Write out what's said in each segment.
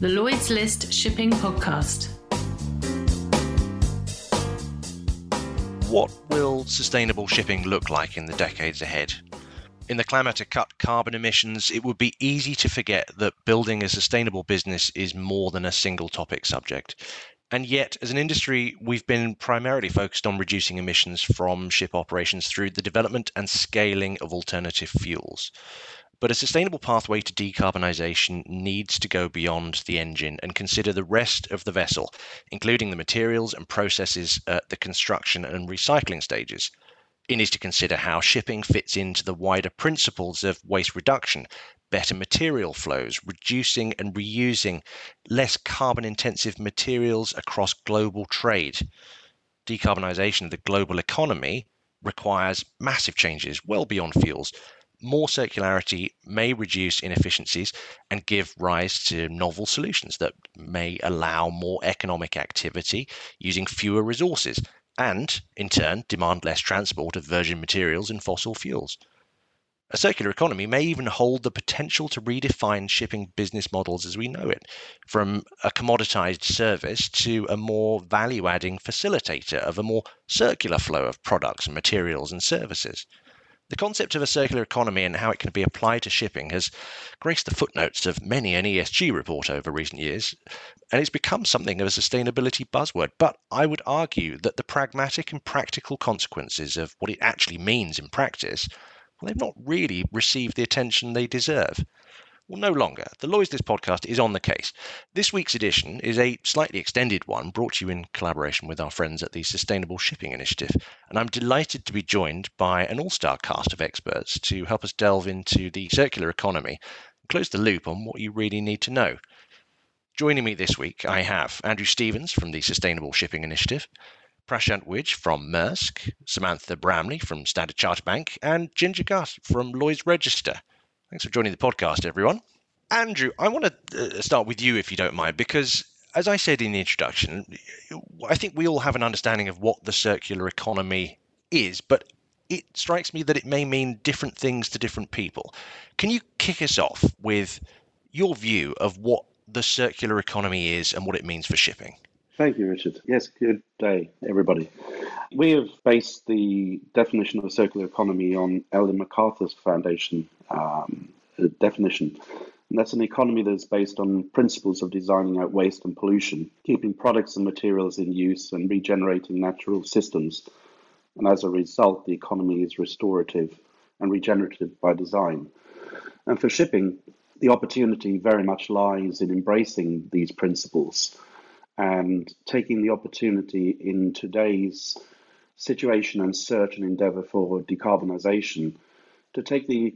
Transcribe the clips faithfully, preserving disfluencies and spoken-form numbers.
the Lloyd's List Shipping Podcast. What will sustainable shipping look like in the decades ahead? In the clamour to cut carbon emissions, it would be easy to forget that building a sustainable business is more than a single topic subject. And yet, as an industry, we've been primarily focused on reducing emissions from ship operations through the development and scaling of alternative fuels. But a sustainable pathway to decarbonisation needs to go beyond the engine and consider the rest of the vessel, including the materials and processes at the construction and recycling stages. It needs to consider how shipping fits into the wider principles of waste reduction, better material flows, reducing and reusing less carbon-intensive materials across global trade. Decarbonisation of the global economy requires massive changes well beyond fuels. More circularity may reduce inefficiencies and give rise to novel solutions that may allow more economic activity using fewer resources and, in turn, demand less transport of virgin materials and fossil fuels. A circular economy may even hold the potential to redefine shipping business models as we know it, from a commoditized service to a more value-adding facilitator of a more circular flow of products and materials and services. The concept of a circular economy and how it can be applied to shipping has graced the footnotes of many an E S G report over recent years, and it's become something of a sustainability buzzword. But I would argue that the pragmatic and practical consequences of what it actually means in practice, well, they've not really received the attention they deserve. Well, no longer. The Lloyd's List podcast is on the case. This week's edition is a slightly extended one brought to you in collaboration with our friends at the Sustainable Shipping Initiative. And I'm delighted to be joined by an all-star cast of experts to help us delve into the circular economy and close the loop on what you really need to know. Joining me this week, I have Andrew Stevens from the Sustainable Shipping Initiative, Prashant Wij from Maersk, Samantha Bramley from Standard Chartered Bank, and Ginger Gutt from Lloyd's Register. Thanks for joining the podcast, everyone. Andrew, I want to uh, start with you, if you don't mind, because as I said in the introduction, I think we all have an understanding of what the circular economy is, but it strikes me that it may mean different things to different people. Can you kick us off with your view of what the circular economy is and what it means for shipping? Thank you, Richard. Yes, good day, everybody. We have based the definition of a circular economy on Ellen MacArthur's foundation um, definition. And that's an economy that is based on principles of designing out waste and pollution, keeping products and materials in use, and regenerating natural systems. And as a result, the economy is restorative and regenerative by design. And for shipping, the opportunity very much lies in embracing these principles and taking the opportunity in today's situation and search and endeavour for decarbonisation to take the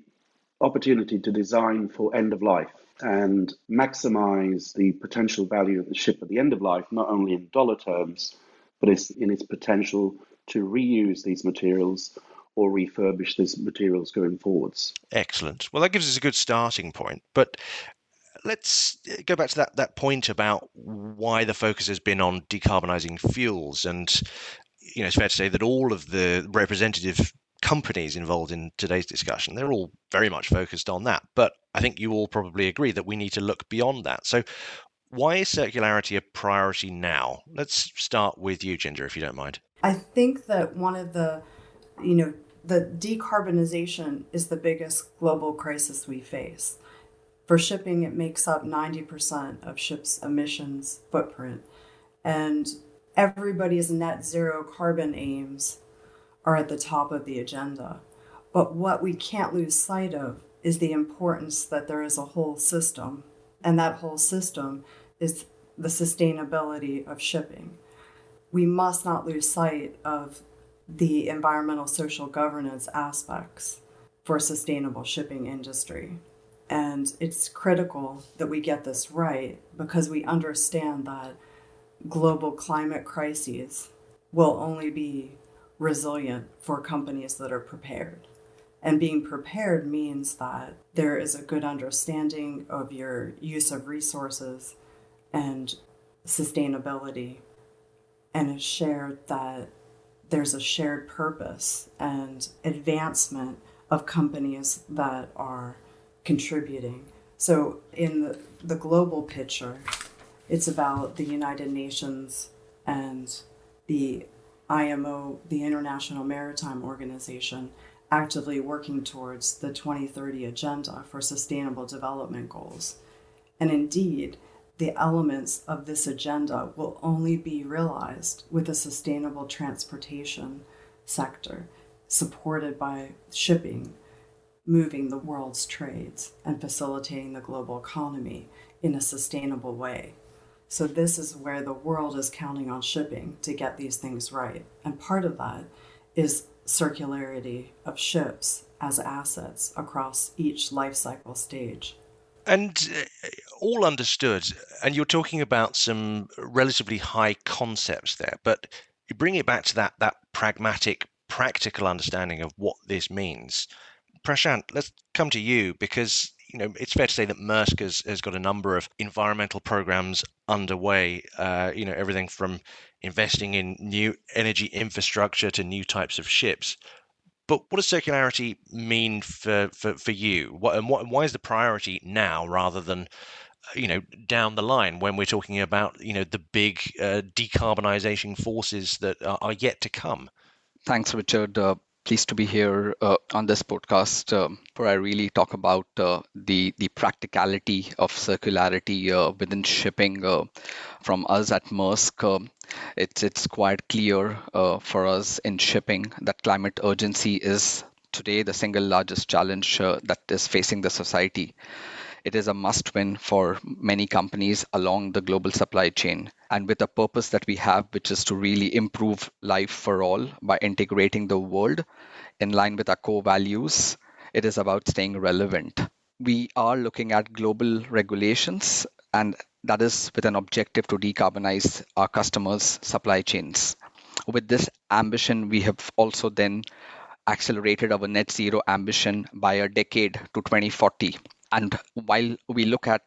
opportunity to design for end of life and maximise the potential value of the ship at the end of life, not only in dollar terms, but it's in its potential to reuse these materials or refurbish these materials going forwards. Excellent. Well, that gives us a good starting point. But let's go back to that, that point about why the focus has been on decarbonising fuels. And, you know, it's fair to say that all of the representative companies involved in today's discussion, they're all very much focused on that. But I think you all probably agree that we need to look beyond that. So why is circularity a priority now? Let's start with you, Ginger, if you don't mind. I think that one of the, you know, the decarbonisation is the biggest global crisis we face. For shipping, it makes up ninety percent of ships' emissions footprint. And everybody's net zero carbon aims are at the top of the agenda. But what we can't lose sight of is the importance that there is a whole system. And that whole system is the sustainability of shipping. We must not lose sight of the environmental social governance aspects for a sustainable shipping industry. And it's critical that we get this right because we understand that global climate crises will only be resilient for companies that are prepared. And being prepared means that there is a good understanding of your use of resources and sustainability, and a shared that there's a shared purpose and advancement of companies that are contributing So in the, the global picture, it's about the United Nations and the I M O, the International Maritime Organization, actively working towards the twenty thirty Agenda for Sustainable Development Goals. And indeed, the elements of this agenda will only be realized with a sustainable transportation sector supported by shipping, moving the world's trades and facilitating the global economy in a sustainable way. So this is where the world is counting on shipping to get these things right. And part of that is circularity of ships as assets across each life cycle stage. And uh, all understood. And you're talking about some relatively high concepts there, but you bring it back to that that pragmatic, practical understanding of what this means. Prashant, let's come to you, because you know it's fair to say that Maersk has, has got a number of environmental programs underway. Uh, you know everything from investing in new energy infrastructure to new types of ships. But what does circularity mean for, for, for you? What, and, what, and why is the priority now rather than, you know, down the line when we're talking about, you know, the big uh, decarbonization forces that are, are yet to come? Thanks, Richard. Uh, pleased to be here uh, on this podcast um, where I really talk about uh, the, the practicality of circularity uh, within shipping. Uh, from us at Maersk, Uh, It's it's quite clear uh, for us in shipping that climate urgency is today the single largest challenge uh, that is facing the society. It is a must-win for many companies along the global supply chain, and with a purpose that we have, which is to really improve life for all by integrating the world in line with our core values. It is about staying relevant. We are looking at global regulations, and that is with an objective to decarbonize our customers' supply chains. With this ambition, we have also then accelerated our net zero ambition by a decade to twenty forty. And while we look at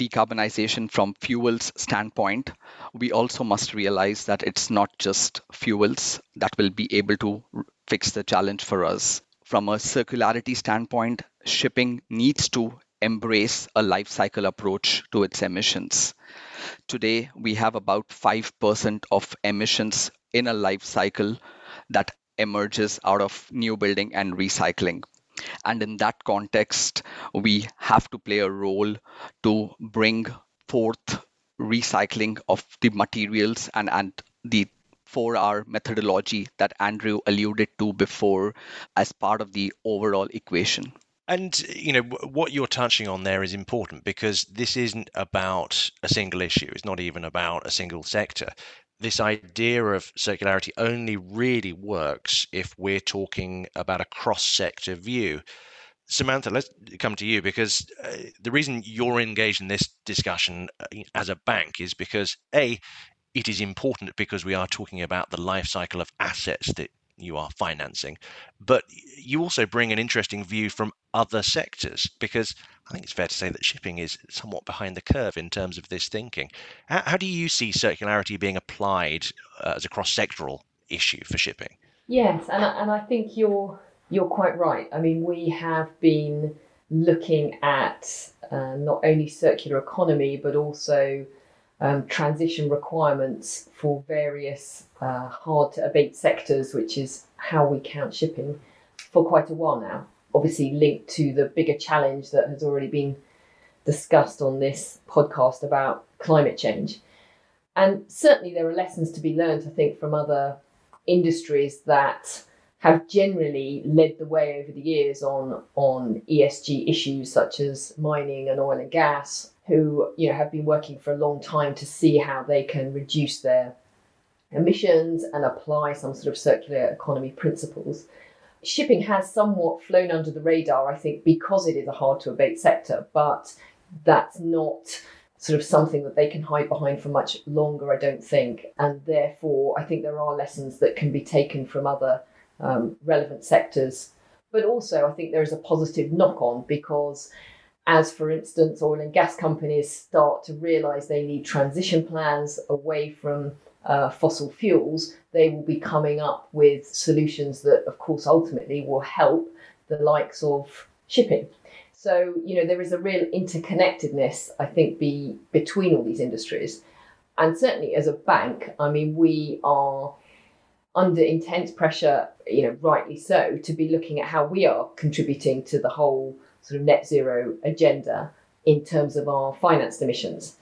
decarbonization from fuels standpoint, we also must realize that it's not just fuels that will be able to fix the challenge for us. From a circularity standpoint, shipping needs to embrace a life cycle approach to its emissions. Today, we have about five percent of emissions in a life cycle that emerges out of new building and recycling. And in that context, we have to play a role to bring forth recycling of the materials and, and the four R methodology that Andrew alluded to before as part of the overall equation. And, you know, what you're touching on there is important, because this isn't about a single issue. It's not even about a single sector. This idea of circularity only really works if we're talking about a cross-sector view. Samantha, let's come to you, because uh, the reason you're engaged in this discussion as a bank is because, A, it is important because we are talking about the life cycle of assets that you are financing, but you also bring an interesting view from other sectors, because I think it's fair to say that shipping is somewhat behind the curve in terms of this thinking. How, how do you see circularity being applied uh, as a cross-sectoral issue for shipping? Yes, and I, and I think you're you're quite right. I mean, we have been looking at uh, not only circular economy, but also Um, transition requirements for various uh, hard-to-abate sectors, which is how we count shipping, for quite a while now. Obviously linked to the bigger challenge that has already been discussed on this podcast about climate change. And certainly there are lessons to be learned, I think, from other industries that have generally led the way over the years on, on E S G issues such as mining and oil and gas, who you know have been working for a long time to see how they can reduce their emissions and apply some sort of circular economy principles. Shipping has somewhat flown under the radar, I think, because it is a hard to abate sector, but that's not sort of something that they can hide behind for much longer, I don't think. And therefore, I think there are lessons that can be taken from other um, relevant sectors. But also, I think there is a positive knock-on, because as, for instance, oil and gas companies start to realise they need transition plans away from uh, fossil fuels, they will be coming up with solutions that, of course, ultimately will help the likes of shipping. So, you know, there is a real interconnectedness, I think, be, between all these industries. And certainly as a bank, I mean, we are under intense pressure, you know, rightly so, to be looking at how we are contributing to the whole sort of net zero agenda in terms of our financed emissions.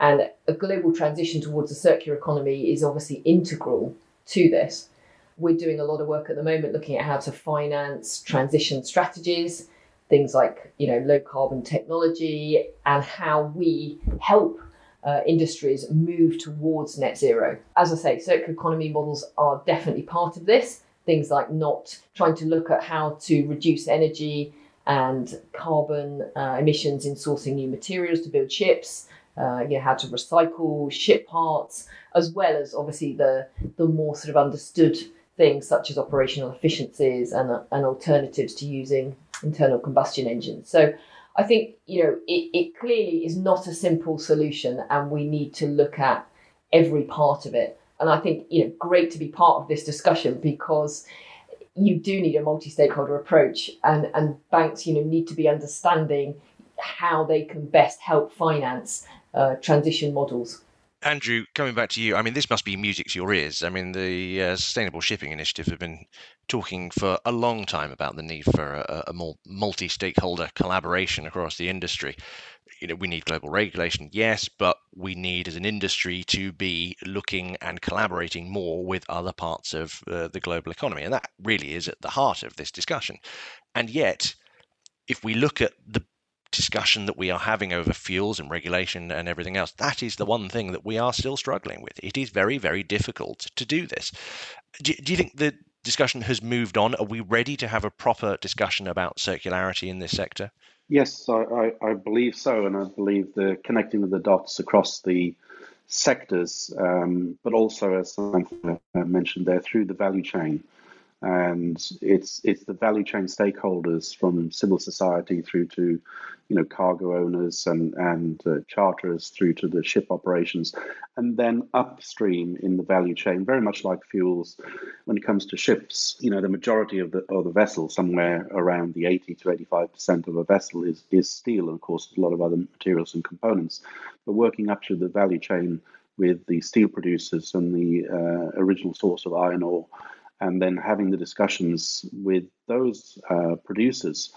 And a global transition towards a circular economy is obviously integral to this. We're doing a lot of work at the moment looking at how to finance transition strategies, things like, you know, low carbon technology, and how we help Uh, industries move towards net zero. As I say, circular economy models are definitely part of this. Things like not trying to look at how to reduce energy and carbon uh, emissions in sourcing new materials to build ships, uh, you know, how to recycle ship parts, as well as obviously the, the more sort of understood things such as operational efficiencies and, uh, and alternatives to using internal combustion engines. So I think, you know, it, it clearly is not a simple solution, and we need to look at every part of it. And I think, you know, great to be part of this discussion, because you do need a multi-stakeholder approach, and, and banks, you know, need to be understanding how they can best help finance uh, transition models. Andrew, coming back to you, I mean, this must be music to your ears. I mean, the uh, Sustainable Shipping Initiative have been talking for a long time about the need for a, a more multi-stakeholder collaboration across the industry. You know, we need global regulation, yes, but we need as an industry to be looking and collaborating more with other parts of uh, the global economy. And that really is at the heart of this discussion. And yet, if we look at the discussion that we are having over fuels and regulation and everything else, that is the one thing that we are still struggling with. It is very, very difficult to do this. Do, do you think the discussion has moved on? Are we ready to have a proper discussion about circularity in this sector? Yes, I, I, I believe so. And I believe the connecting of the dots across the sectors, um, but also, as Samantha mentioned there, through the value chain. And it's it's the value chain stakeholders, from civil society through to, you know, cargo owners and and uh, charterers through to the ship operations, and then upstream in the value chain, very much like fuels, when it comes to ships, you know, the majority of the of the vessel, somewhere around the eighty to eighty-five percent of a vessel is is steel, and of course there's a lot of other materials and components, but working up through the value chain with the steel producers and the uh, original source of iron ore. And then having the discussions with those uh, producers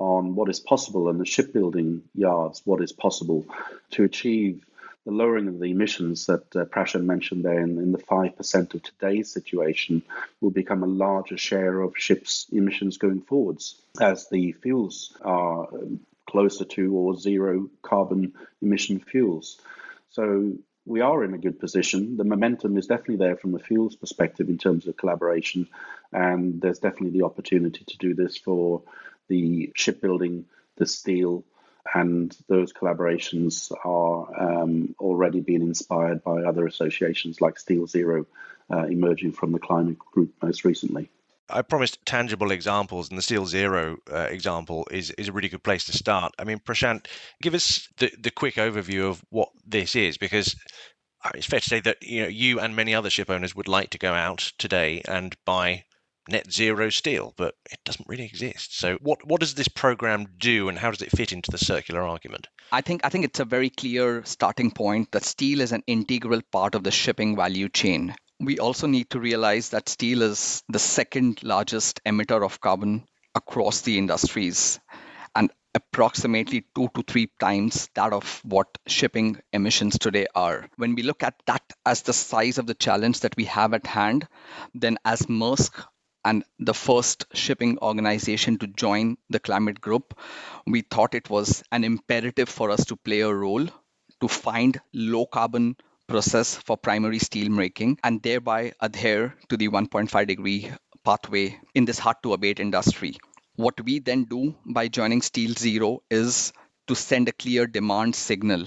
on what is possible, and the shipbuilding yards, what is possible to achieve the lowering of the emissions that uh, Prashant mentioned there in, in the five percent of today's situation will become a larger share of ships' emissions going forwards as the fuels are closer to or zero carbon emission fuels. So we are in a good position. The momentum is definitely there from a fuels perspective in terms of collaboration, and there's definitely the opportunity to do this for the shipbuilding, the steel, and those collaborations are um, already being inspired by other associations like Steel Zero, uh, emerging from the Climate Group most recently. I promised tangible examples, and the Steel Zero uh, example is, is a really good place to start. I mean, Prashant, give us the, the quick overview of what this is, because it's fair to say that, you know, you and many other ship owners would like to go out today and buy net zero steel, but it doesn't really exist. So what, what does this program do, and how does it fit into the circular argument? I think I think it's a very clear starting point that steel is an integral part of the shipping value chain. We also need to realize that steel is the second largest emitter of carbon across the industries, and approximately two to three times that of what shipping emissions today are. When we look at that as the size of the challenge that we have at hand, then as Maersk and the first shipping organization to join the Climate Group, we thought it was an imperative for us to play a role to find low carbon process for primary steel making, and thereby adhere to the one point five degree pathway in this hard to abate industry. What we then do by joining Steel Zero is to send a clear demand signal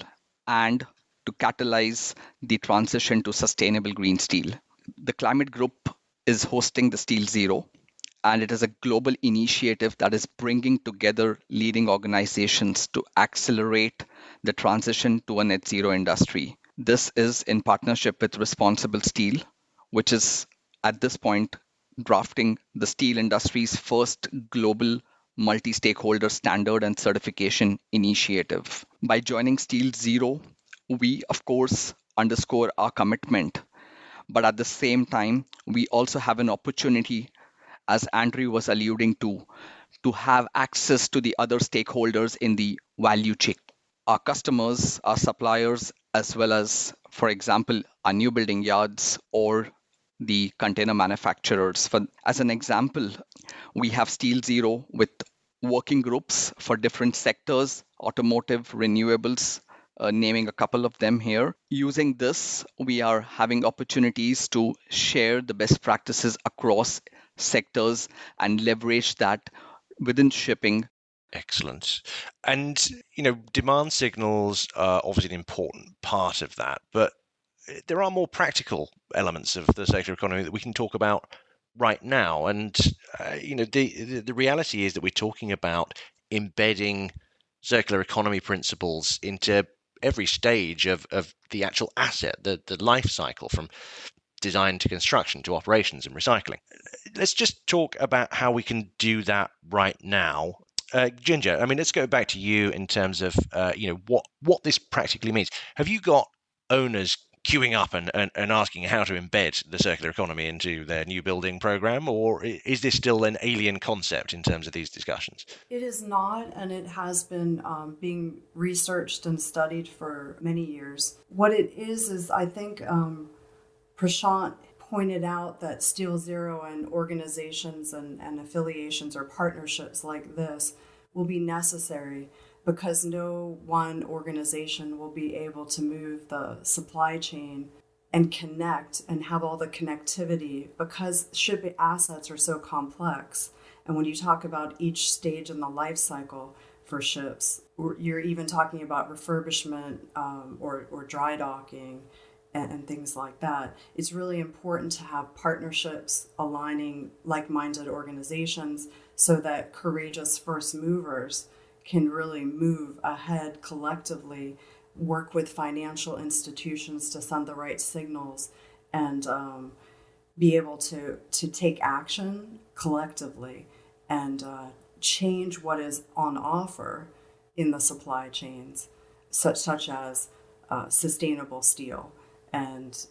and to catalyze the transition to sustainable green steel. The Climate Group is hosting the Steel Zero, and it is a global initiative that is bringing together leading organizations to accelerate the transition to a net zero industry. This is in partnership with Responsible Steel, which is at this point drafting the steel industry's first global multi-stakeholder standard and certification initiative. By joining Steel Zero, we, of course, underscore our commitment, but at the same time, we also have an opportunity, as Andrew was alluding to, to have access to the other stakeholders in the value chain. Our customers, our suppliers, as well as, for example, our new building yards or the container manufacturers. For, as an example, we have Steel Zero with working groups for different sectors, automotive, renewables, uh, naming a couple of them here. Using this, we are having opportunities to share the best practices across sectors and leverage that within shipping. Excellent. And, you know, demand signals are obviously an important part of that, but there are more practical elements of the circular economy that we can talk about right now. And, uh, you know, the, the reality is that we're talking about embedding circular economy principles into every stage of, of the actual asset, the, the life cycle from design to construction to operations and recycling. Let's just talk about how we can do that right now. Uh, Ginger, I mean, let's go back to you in terms of, uh, you know, what, what this practically means. Have you got owners queuing up and, and, and asking how to embed the circular economy into their new building program, or is this still an alien concept in terms of these discussions? It is not, and it has been um, being researched and studied for many years. What it is, is I think um, Prashant pointed out that Steel Zero and organizations and, and affiliations or partnerships like this will be necessary, because no one organization will be able to move the supply chain and connect and have all the connectivity, because shipping assets are so complex. And when you talk about each stage in the life cycle for ships, you're even talking about refurbishment um, or, or dry docking and things like that. It's really important to have partnerships aligning like-minded organizations so that courageous first movers can really move ahead collectively, work with financial institutions to send the right signals, and um, be able to, to take action collectively and uh, change what is on offer in the supply chains, such, such as uh, sustainable steel and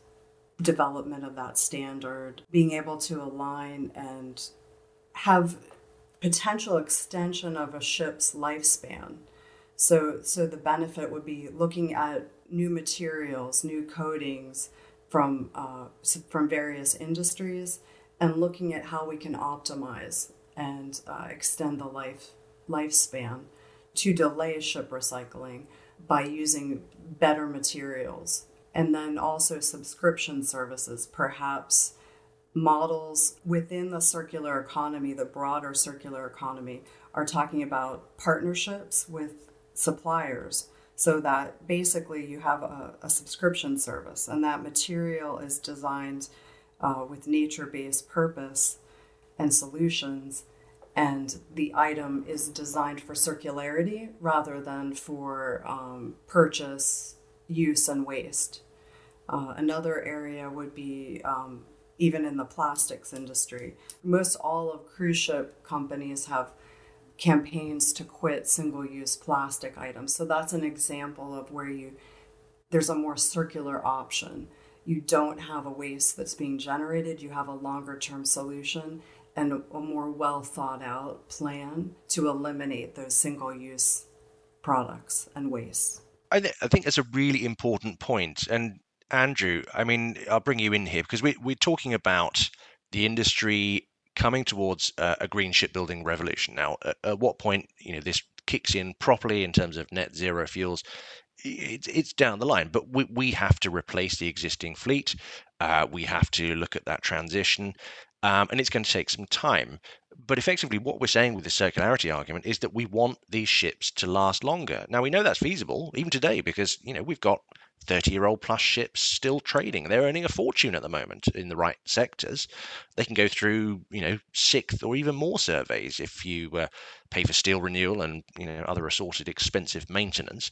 development of that standard, being able to align and have potential extension of a ship's lifespan. So, so the benefit would be looking at new materials, new coatings from, uh, from various industries, and looking at how we can optimize and uh, extend the life, lifespan to delay ship recycling by using better materials. And then also subscription services, perhaps models within the circular economy, the broader circular economy, are talking about partnerships with suppliers, so that basically you have a, a subscription service, and that material is designed uh, with nature-based purpose and solutions, and the item is designed for circularity rather than for um, purchase, use, and waste. Uh, another area would be um, even in the plastics industry. Most all of cruise ship companies have campaigns to quit single-use plastic items. So that's an example of where you there's a more circular option. You don't have a waste that's being generated. You have a longer-term solution and a more well-thought-out plan to eliminate those single-use products and waste. I, th- I think that's a really important point. And Andrew, I mean, I'll bring you in here because we, we're talking about the industry coming towards uh, a green shipbuilding revolution. Now, at, at what point, you know, this kicks in properly in terms of net zero fuels, it's, it's down the line. But we, we have to replace the existing fleet. Uh, we have to look at that transition. Um, and it's going to take some time. But effectively, what we're saying with the circularity argument is that we want these ships to last longer. Now, we know that's feasible even today because, you know, we've got thirty-year-old plus ships still trading. They're earning a fortune at the moment in the right sectors. They can go through, you know, sixth or even more surveys if you uh, pay for steel renewal and, you know, other assorted expensive maintenance.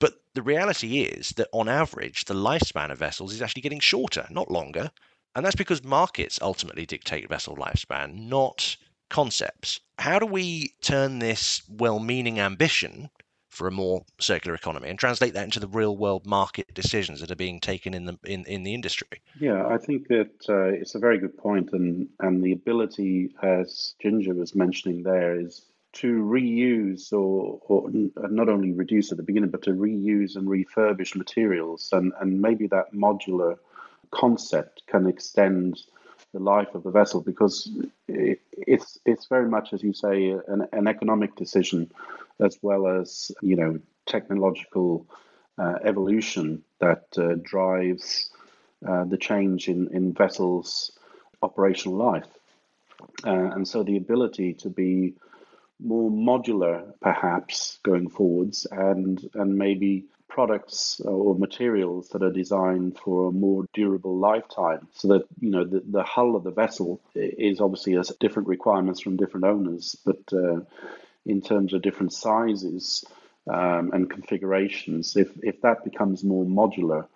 But the reality is that on average, the lifespan of vessels is actually getting shorter, not longer. And that's because markets ultimately dictate vessel lifespan, not concepts. How do we turn this well-meaning ambition for a more circular economy and translate that into the real-world market decisions that are being taken in the in, in the industry? Yeah, I think that uh, it's a very good point, and and the ability, as Ginger was mentioning there, is to reuse or, or not only reduce at the beginning, but to reuse and refurbish materials, and and maybe that modular concept can extend the life of the vessel, because it, it's it's very much, as you say, an, an economic decision, as well as, you know, technological uh, evolution that uh, drives uh, the change in, in vessels' operational life. Uh, and so the ability to be more modular, perhaps, going forwards, and and maybe products or materials that are designed for a more durable lifetime, so that, you know, the, the hull of the vessel is obviously has different requirements from different owners, but uh, in terms of different sizes um, and configurations, if, if that becomes more modular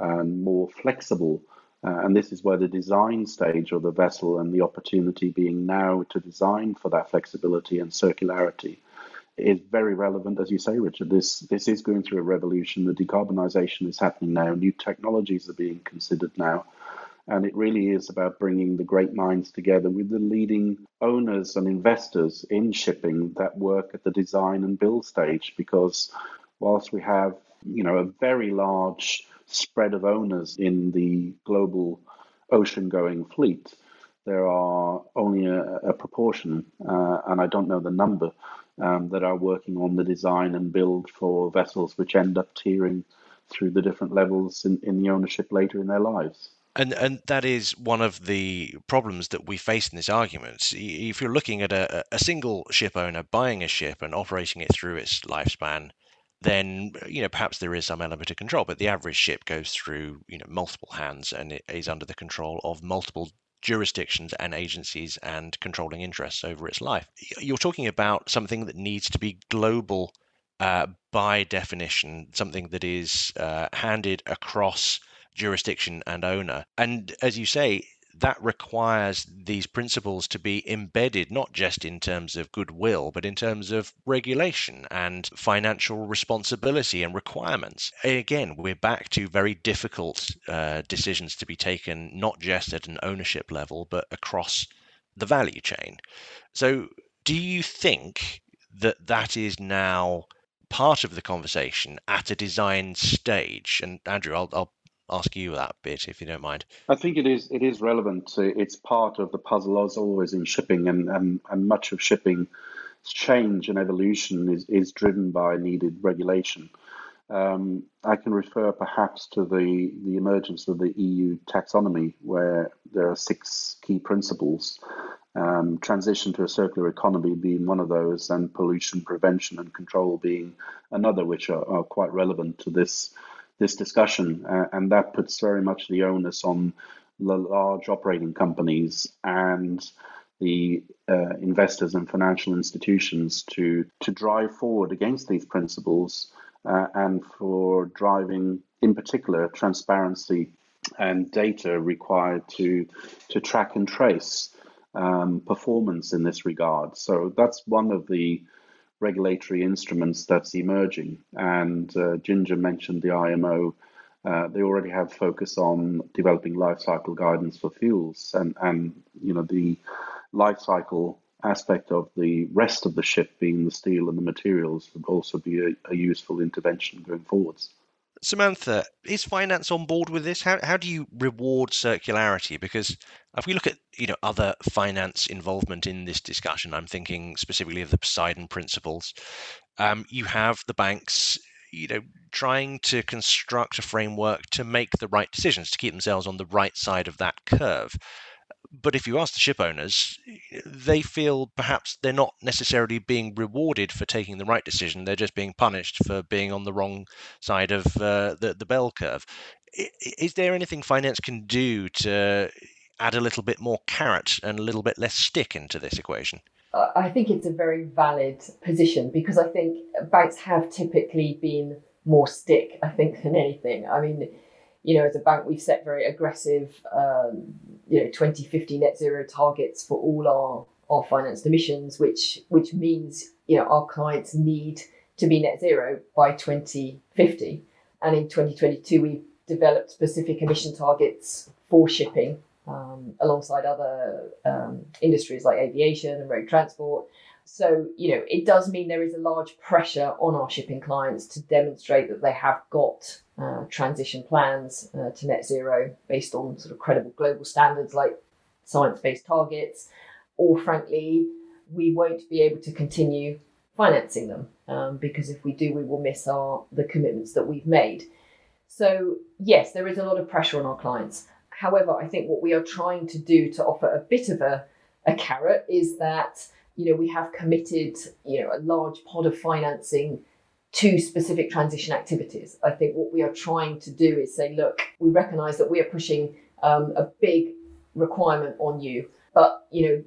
and more flexible, uh, and this is where the design stage of the vessel and the opportunity being now to design for that flexibility and circularity is very relevant. As you say, Richard, this this is going through a revolution. The decarbonisation is happening now. New technologies are being considered now. And it really is about bringing the great minds together with the leading owners and investors in shipping that work at the design and build stage. Because whilst we have, you know, a very large spread of owners in the global ocean-going fleet, there are only a, a proportion, uh, and I don't know the number, Um, that are working on the design and build for vessels, which end up tiering through the different levels in, in the ownership later in their lives. And and that is one of the problems that we face in this argument. If you're looking at a, a single ship owner buying a ship and operating it through its lifespan, then, you know, perhaps there is some element of control, but the average ship goes through, you know, multiple hands, and it is under the control of multiple jurisdictions and agencies and controlling interests over its life. You're talking about something that needs to be global uh, by definition, something that is uh, handed across jurisdiction and owner. And as you say, that requires these principles to be embedded, not just in terms of goodwill, but in terms of regulation and financial responsibility and requirements. Again, we're back to very difficult uh, decisions to be taken, not just at an ownership level, but across the value chain. So do you think that that is now part of the conversation at a design stage? And Andrew, I'll, I'll ask you that bit, if you don't mind. I think it is it is relevant. It's part of the puzzle, as always, in shipping, and, and, and much of shipping's change and evolution is, is driven by needed regulation. Um, I can refer perhaps to the, the emergence of the E U taxonomy, where there are six key principles, um, transition to a circular economy being one of those, and pollution prevention and control being another, which are, are quite relevant to this this discussion, uh, and that puts very much the onus on the large operating companies and the uh, investors and financial institutions to to drive forward against these principles, uh, and for driving, in particular, transparency and data required to to track and trace um, performance in this regard. So that's one of the regulatory instruments that's emerging. And uh, Ginger mentioned the I M O. Uh, they already have focus on developing life cycle guidance for fuels, and, and you know, the life cycle aspect of the rest of the ship, being the steel and the materials, would also be a, a useful intervention going forwards. Samantha, is finance on board with this? How how do you reward circularity? Because if we look at, you know, other finance involvement in this discussion, I'm thinking specifically of the Poseidon principles. Um, you have the banks, you know, trying to construct a framework to make the right decisions, to keep themselves on the right side of that curve. But if you ask the ship owners, they feel perhaps they're not necessarily being rewarded for taking the right decision. They're just being punished for being on the wrong side of uh, the, the bell curve. Is there anything finance can do to add a little bit more carrot and a little bit less stick into this equation? I think it's a very valid position, because I think banks have typically been more stick, I think, than anything. I mean, you know, as a bank, we've set very aggressive, um, you know, twenty fifty net zero targets for all our our financed emissions, which which means, you know, our clients need to be net zero by twenty fifty. And in twenty twenty-two, we developed specific emission targets for shipping, um, alongside other um, industries like aviation and road transport. So, you know, it does mean there is a large pressure on our shipping clients to demonstrate that they have got uh, transition plans uh, to net zero based on sort of credible global standards like science-based targets, or frankly, we won't be able to continue financing them, um, because if we do, we will miss our the commitments that we've made. So yes, there is a lot of pressure on our clients. However, I think what we are trying to do to offer a bit of a, a carrot is that, you know, we have committed, you know, a large pot of financing to specific transition activities. I think what we are trying to do is say, look, we recognise that we are pushing um, a big requirement on you, but, you know,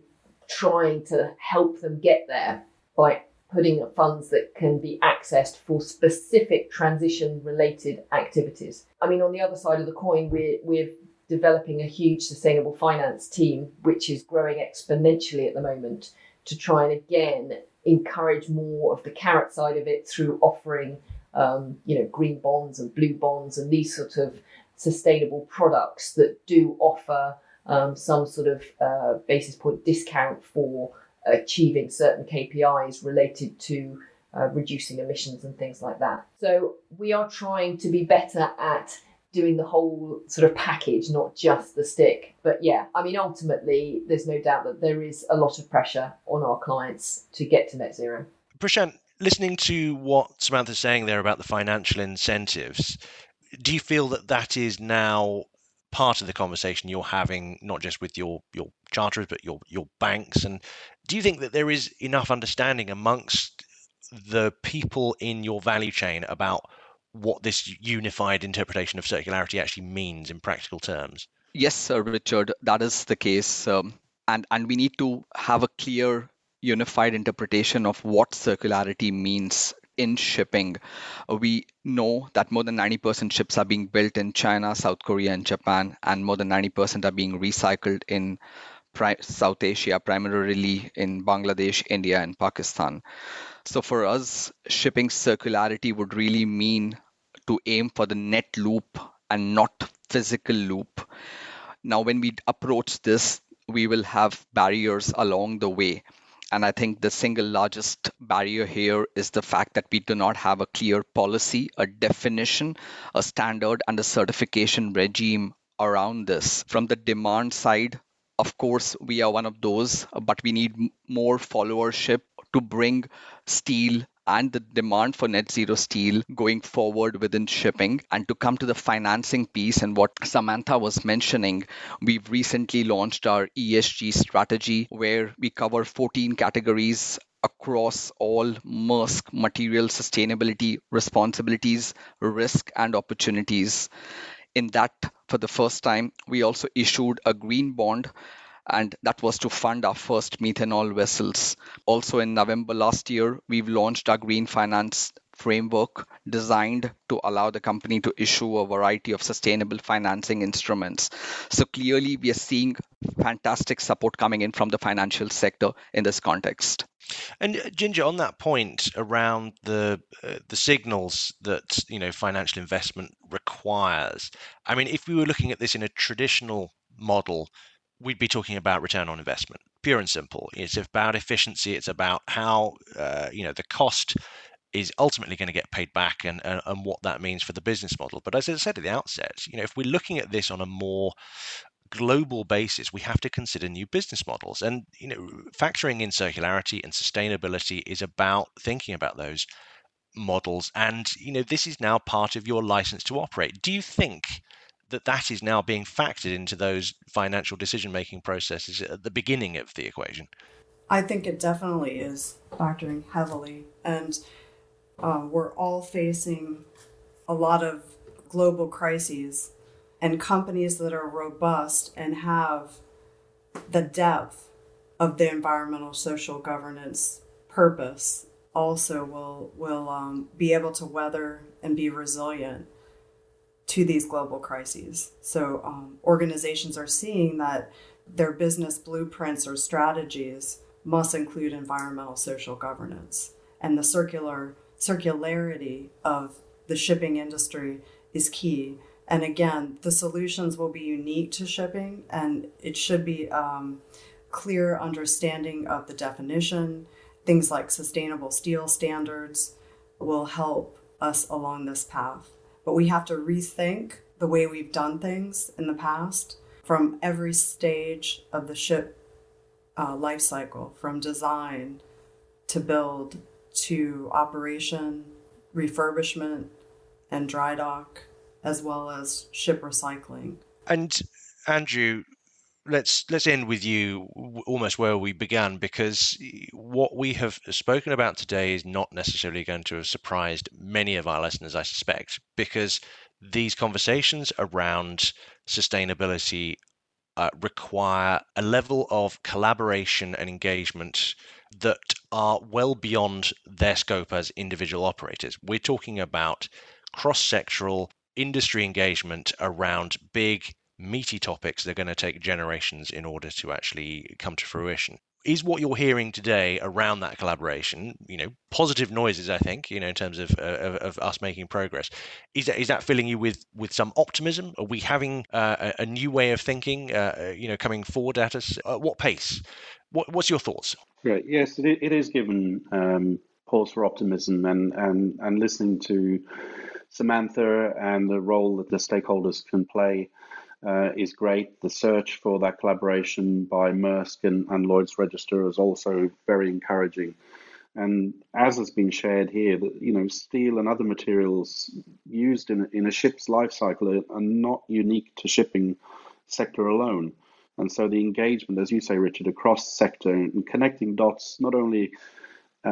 trying to help them get there by putting up funds that can be accessed for specific transition-related activities. I mean, on the other side of the coin, we're, we're developing a huge sustainable finance team, which is growing exponentially at the moment, to try and again encourage more of the carrot side of it through offering, um, you know, green bonds and blue bonds and these sort of sustainable products that do offer um, some sort of uh, basis point discount for achieving certain K P Is related to uh, reducing emissions and things like that. So we are trying to be better at doing the whole sort of package, not just the stick. But yeah, I mean, ultimately, there's no doubt that there is a lot of pressure on our clients to get to net zero. Prashant, listening to what Samantha's saying there about the financial incentives, do you feel that that is now part of the conversation you're having, not just with your your charterers, but your your banks? And do you think that there is enough understanding amongst the people in your value chain about what this unified interpretation of circularity actually means in practical terms? Yes, Sir Richard, that is the case. Um, and, and we need to have a clear, unified interpretation of what circularity means in shipping. We know that more than ninety percent ships are being built in China, South Korea, and Japan, and more than ninety percent are being recycled in South Asia, primarily in Bangladesh, India, and Pakistan. So for us, shipping circularity would really mean to aim for the net loop and not physical loop. Now, when we approach this, we will have barriers along the way. And I think the single largest barrier here is the fact that we do not have a clear policy, a definition, a standard, and a certification regime around this. From the demand side, of course, we are one of those, but we need more followership to bring steel and the demand for net zero steel going forward within shipping. And to come to the financing piece and what Samantha was mentioning, we've recently launched our E S G strategy where we cover fourteen categories across all Maersk material sustainability responsibilities, risk and opportunities. In that, for the first time, we also issued a green bond, and that was to fund our first methanol vessels. Also in November last year, we've launched our green finance framework designed to allow the company to issue a variety of sustainable financing instruments. So clearly, we are seeing fantastic support coming in from the financial sector in this context. And Ginger, on that point around the uh, the signals that, you know, financial investment requires, I mean, if we were looking at this in a traditional model, we'd be talking about return on investment, pure and simple. It's about efficiency. It's about how, uh, you know, the cost is ultimately going to get paid back and, and, and what that means for the business model. But as I said at the outset, you know, if we're looking at this on a more global basis, we have to consider new business models. And, you know, factoring in circularity and sustainability is about thinking about those models. And, you know, this is now part of your license to operate. Do you think that that is now being factored into those financial decision-making processes at the beginning of the equation? I think it definitely is factoring heavily. And um, we're all facing a lot of global crises, and companies that are robust and have the depth of the environmental, social, governance purpose also will, will um, be able to weather and be resilient to these global crises. So um, organizations are seeing that their business blueprints or strategies must include environmental social governance. And the circular circularity of the shipping industry is key. And again, the solutions will be unique to shipping, and it should be um, clear understanding of the definition. Things like sustainable steel standards will help us along this path. But we have to rethink the way we've done things in the past from every stage of the ship uh, life cycle, from design to build to operation, refurbishment, and dry dock, as well as ship recycling. And Andrew, let's let's end with you almost where we began, because what we have spoken about today is not necessarily going to have surprised many of our listeners, I suspect, because these conversations around sustainability uh, require a level of collaboration and engagement that are well beyond their scope as individual operators. We're talking about cross-sectoral industry engagement around big, meaty topics that are going to take generations in order to actually come to fruition. Is what you're hearing today around that collaboration, you know, positive noises, I think, you know, in terms of uh, of, of us making progress, is that is that filling you with with some optimism? Are we having uh, a new way of thinking, uh, you know, coming forward at us? At what pace? What, what's your thoughts? Right. Yes, it, it is given um, pause for optimism, and and and listening to Samantha and the role that the stakeholders can play uh, is great. The search for that collaboration by Maersk and, and Lloyd's Register is also very encouraging. And as has been shared here, that, you know, steel and other materials used in, in a ship's life cycle are not unique to shipping sector alone. And so the engagement, as you say, Richard, across sector and connecting dots, not only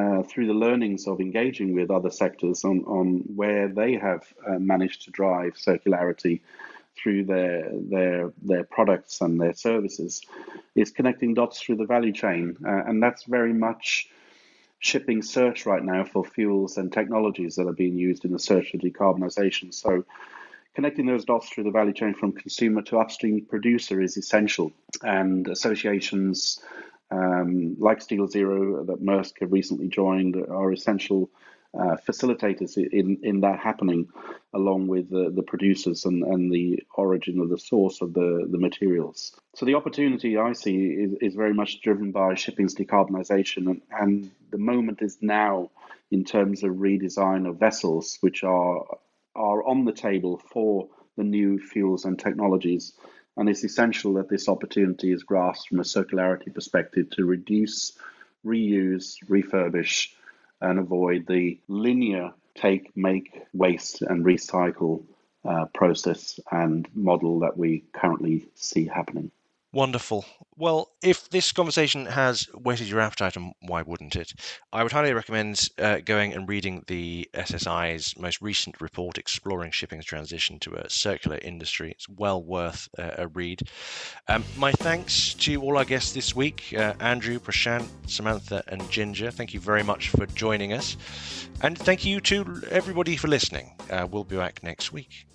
Uh, through the learnings of engaging with other sectors on, on where they have uh, managed to drive circularity through their their their products and their services, is connecting dots through the value chain. Uh, and that's very much shipping search right now for fuels and technologies that are being used in the search for decarbonisation. So connecting those dots through the value chain from consumer to upstream producer is essential, and associations Um, like Steel Zero that Maersk have recently joined are essential uh, facilitators in, in that happening, along with the, the producers and, and the origin of the source of the, the materials. So the opportunity I see is, is very much driven by shipping's decarbonisation, and, and the moment is now in terms of redesign of vessels, which are are on the table for the new fuels and technologies. And it's essential that this opportunity is grasped from a circularity perspective to reduce, reuse, refurbish, and avoid the linear take, make, waste, and recycle uh, process and model that we currently see happening. Wonderful. Well, if this conversation has whetted your appetite, and why wouldn't it, I would highly recommend uh, going and reading the S S I's most recent report, Exploring Shipping's Transition to a Circular Industry. It's well worth uh, a read. Um, my thanks to all our guests this week, uh, Andrew, Prashant, Samantha and Ginger. Thank you very much for joining us. And thank you to everybody for listening. Uh, we'll be back next week.